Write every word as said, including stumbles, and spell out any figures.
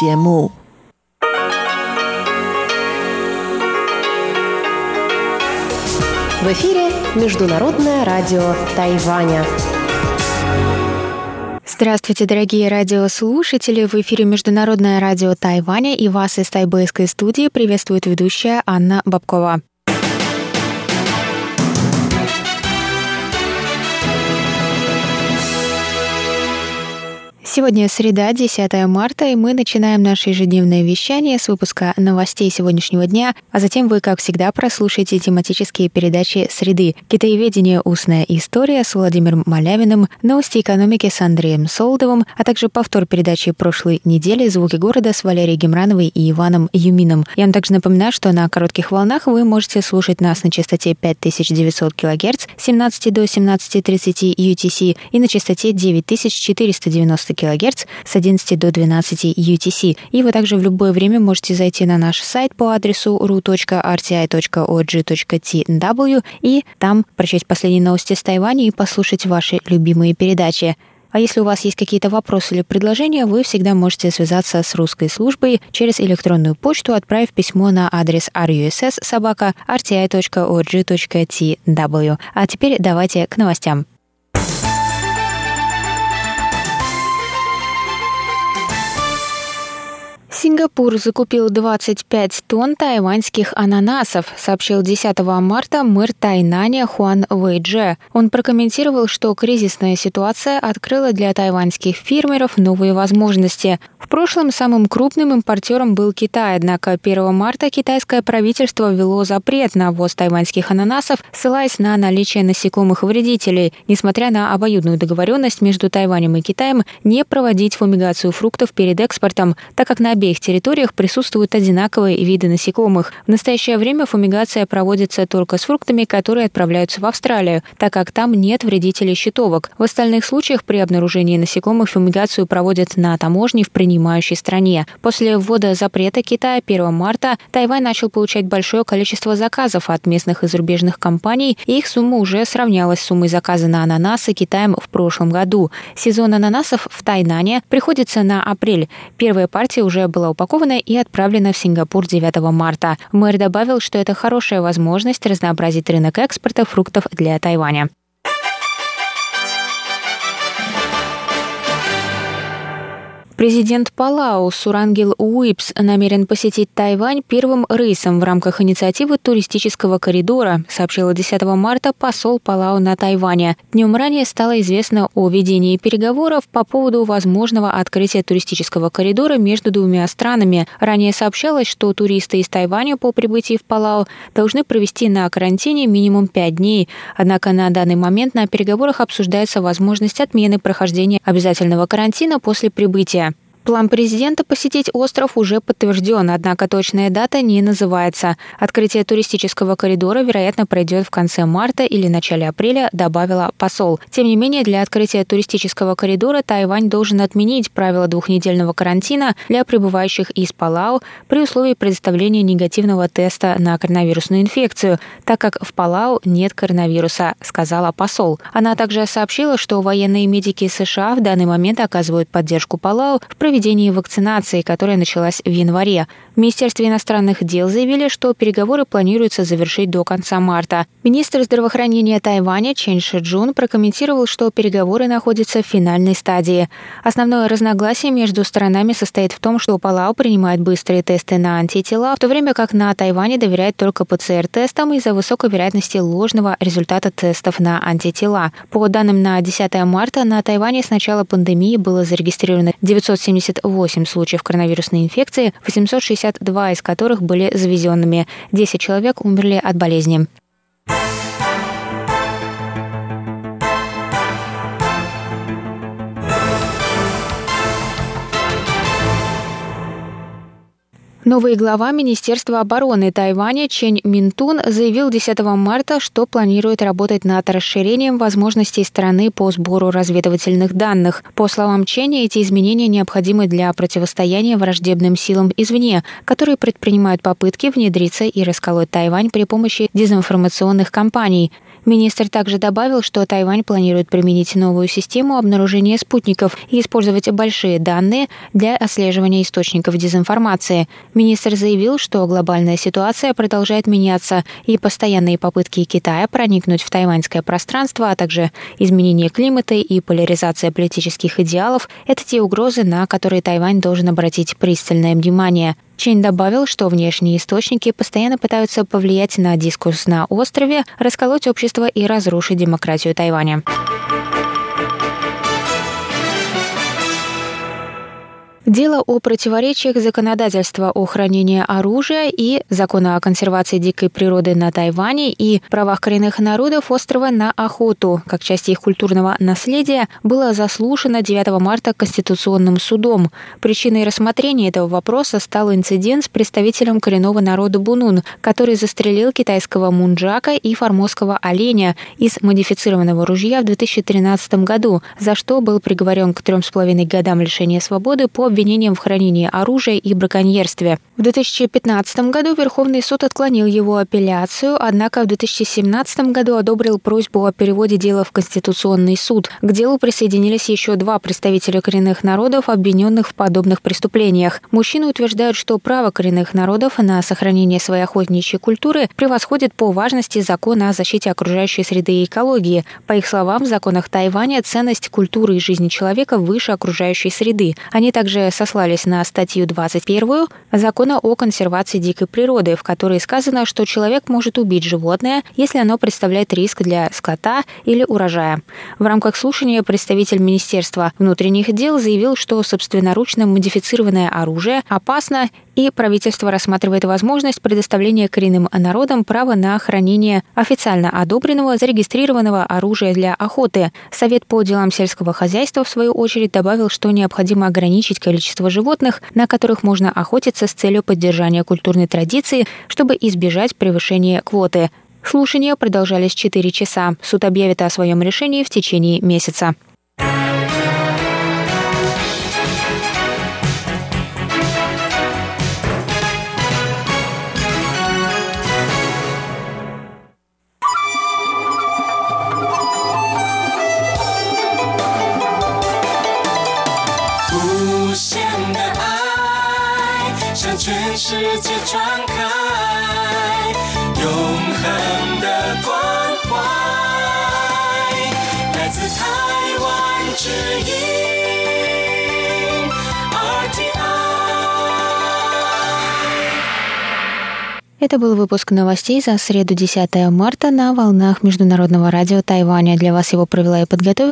В эфире Международное радио Тайваня. Здравствуйте, дорогие радиослушатели! В эфире Международное радио Тайваня, и вас из тайбэйской студии приветствует ведущая Анна Бобкова. Сегодня среда, десятое марта, и мы начинаем наше ежедневное вещание с выпуска новостей сегодняшнего дня, а затем вы, как всегда, прослушаете тематические передачи «Среды», «Китаеведение. Устная история» с Владимиром Малявиным, «Новости экономики» с Андреем Солодовым, а также повтор передачи прошлой недели «Звуки города» с Валерией Гемрановой и Иваном Юмином. Я вам также напоминаю, что на коротких волнах вы можете слушать нас на частоте пять тысяч девятьсот килогерц с семнадцати до семнадцати тридцати ю ти си и на частоте девять тысяч четыреста девяносто килогерц с одиннадцати до двенадцати ю ти си. И вы также в любое время можете зайти на наш сайт по адресу эр у точка эр ти ай точка о джи точка ти дабл ю и там прочесть последние новости с Тайваня и послушать ваши любимые передачи. А если у вас есть какие-то вопросы или предложения, вы всегда можете связаться с русской службой через электронную почту, отправив письмо на адрес эр ю эс эс собака эр ти ай точка о джи точка ти дабл ю. А теперь давайте к новостям. Сингапур закупил двадцать пять тонн тайваньских ананасов, сообщил десятого марта мэр Тайнаня Хуан Вэй-Дже. Он прокомментировал, что кризисная ситуация открыла для тайваньских фермеров новые возможности. В прошлом самым крупным импортером был Китай, однако первого марта китайское правительство ввело запрет на ввоз тайваньских ананасов, ссылаясь на наличие насекомых-вредителей, несмотря на обоюдную договоренность между Тайванем и Китаем не проводить фумигацию фруктов перед экспортом, так как на обеих В обеих территориях присутствуют одинаковые виды насекомых. В настоящее время фумигация проводится только с фруктами, которые отправляются в Австралию, так как там нет вредителей щитовок. В остальных случаях при обнаружении насекомых фумигацию проводят на таможне в принимающей стране. После ввода запрета Китая первого марта Тайвань начал получать большое количество заказов от местных и зарубежных компаний, и их сумма уже сравнялась с суммой заказа на ананасы Китаем в прошлом году. Сезон ананасов в Тайнане приходится на апрель. Первая партия уже была упакована и отправлена в Сингапур девятого марта. Мэр добавил, что это хорошая возможность разнообразить рынок экспорта фруктов для Тайваня. Президент Палау Сурангел Уипс намерен посетить Тайвань первым рейсом в рамках инициативы туристического коридора, сообщила десятого марта посол Палау на Тайване. Днем ранее стало известно о ведении переговоров по поводу возможного открытия туристического коридора между двумя странами. Ранее сообщалось, что туристы из Тайваня по прибытии в Палау должны провести на карантине минимум пять дней. Однако на данный момент на переговорах обсуждается возможность отмены прохождения обязательного карантина после прибытия. План президента посетить остров уже подтвержден, однако точная дата не называется. Открытие туристического коридора, вероятно, пройдет в конце марта или начале апреля, добавила посол. Тем не менее, для открытия туристического коридора Тайвань должен отменить правила двухнедельного карантина для прибывающих из Палау при условии предоставления негативного теста на коронавирусную инфекцию, так как в Палау нет коронавируса, сказала посол. Она также сообщила, что военные медики США в данный момент оказывают поддержку Палау в проведении проведении вакцинации, которая началась в январе. В Министерстве иностранных дел заявили, что переговоры планируется завершить до конца марта. Министр здравоохранения Тайваня Чэнь Шицзюн прокомментировал, что переговоры находятся в финальной стадии. Основное разногласие между сторонами состоит в том, что Палау принимает быстрые тесты на антитела, в то время как на Тайване доверяет только пэ цэ эр тестам из-за высокой вероятности ложного результата тестов на антитела. По данным на десятое марта на Тайване с начала пандемии было зарегистрировано девятьсот семьдесят восемь случаев коронавирусной инфекции, восемьсот шестьдесят два из которых были завезенными. десять человек умерли от болезни. Новый глава Министерства обороны Тайваня Чэнь Минтун заявил десятого марта, что планирует работать над расширением возможностей страны по сбору разведывательных данных. По словам Чэня, эти изменения необходимы для противостояния враждебным силам извне, которые предпринимают попытки внедриться и расколоть Тайвань при помощи дезинформационных кампаний. Министр также добавил, что Тайвань планирует применить новую систему обнаружения спутников и использовать большие данные для отслеживания источников дезинформации. Министр заявил, что глобальная ситуация продолжает меняться, и постоянные попытки Китая проникнуть в тайваньское пространство, а также изменение климата и поляризация политических идеалов – это те угрозы, на которые Тайвань должен обратить пристальное внимание. Чэнь добавил, что внешние источники постоянно пытаются повлиять на дискурс на острове, расколоть общество и разрушить демократию Тайваня. Дело о противоречиях законодательства о хранении оружия и закона о консервации дикой природы на Тайване и правах коренных народов острова на охоту, как часть их культурного наследия, было заслушано девятого марта Конституционным судом. Причиной рассмотрения этого вопроса стал инцидент с представителем коренного народа Бунун, который застрелил китайского мунджака и формозского оленя из модифицированного ружья в две тысячи тринадцатом году, за что был приговорен к трем с половиной годам лишения свободы по обвинением в хранении оружия и браконьерстве. В две тысячи пятнадцатом году Верховный суд отклонил его апелляцию, однако в две тысячи семнадцатом году одобрил просьбу о переводе дела в Конституционный суд. К делу присоединились еще два представителя коренных народов, обвиненных в подобных преступлениях. Мужчины утверждают, что право коренных народов на сохранение своей охотничьей культуры превосходит по важности закон о защите окружающей среды и экологии. По их словам, в законах Тайваня ценность культуры и жизни человека выше окружающей среды. Они также сослались на статью двадцать первую закона о консервации дикой природы, в которой сказано, что человек может убить животное, если оно представляет риск для скота или урожая. В рамках слушания представитель Министерства внутренних дел заявил, что собственноручно модифицированное оружие опасно, и правительство рассматривает возможность предоставления коренным народам права на хранение официально одобренного зарегистрированного оружия для охоты. Совет по делам сельского хозяйства, в свою очередь, добавил, что необходимо ограничить количество животных, на которых можно охотиться с целью поддержания культурной традиции, чтобы избежать превышения квоты. Слушания продолжались четыре часа. Суд объявит о своем решении в течение месяца. Это был выпуск новостей за среду десятого марта на волнах Международного радио Тайваня. Для вас его провела и подготовила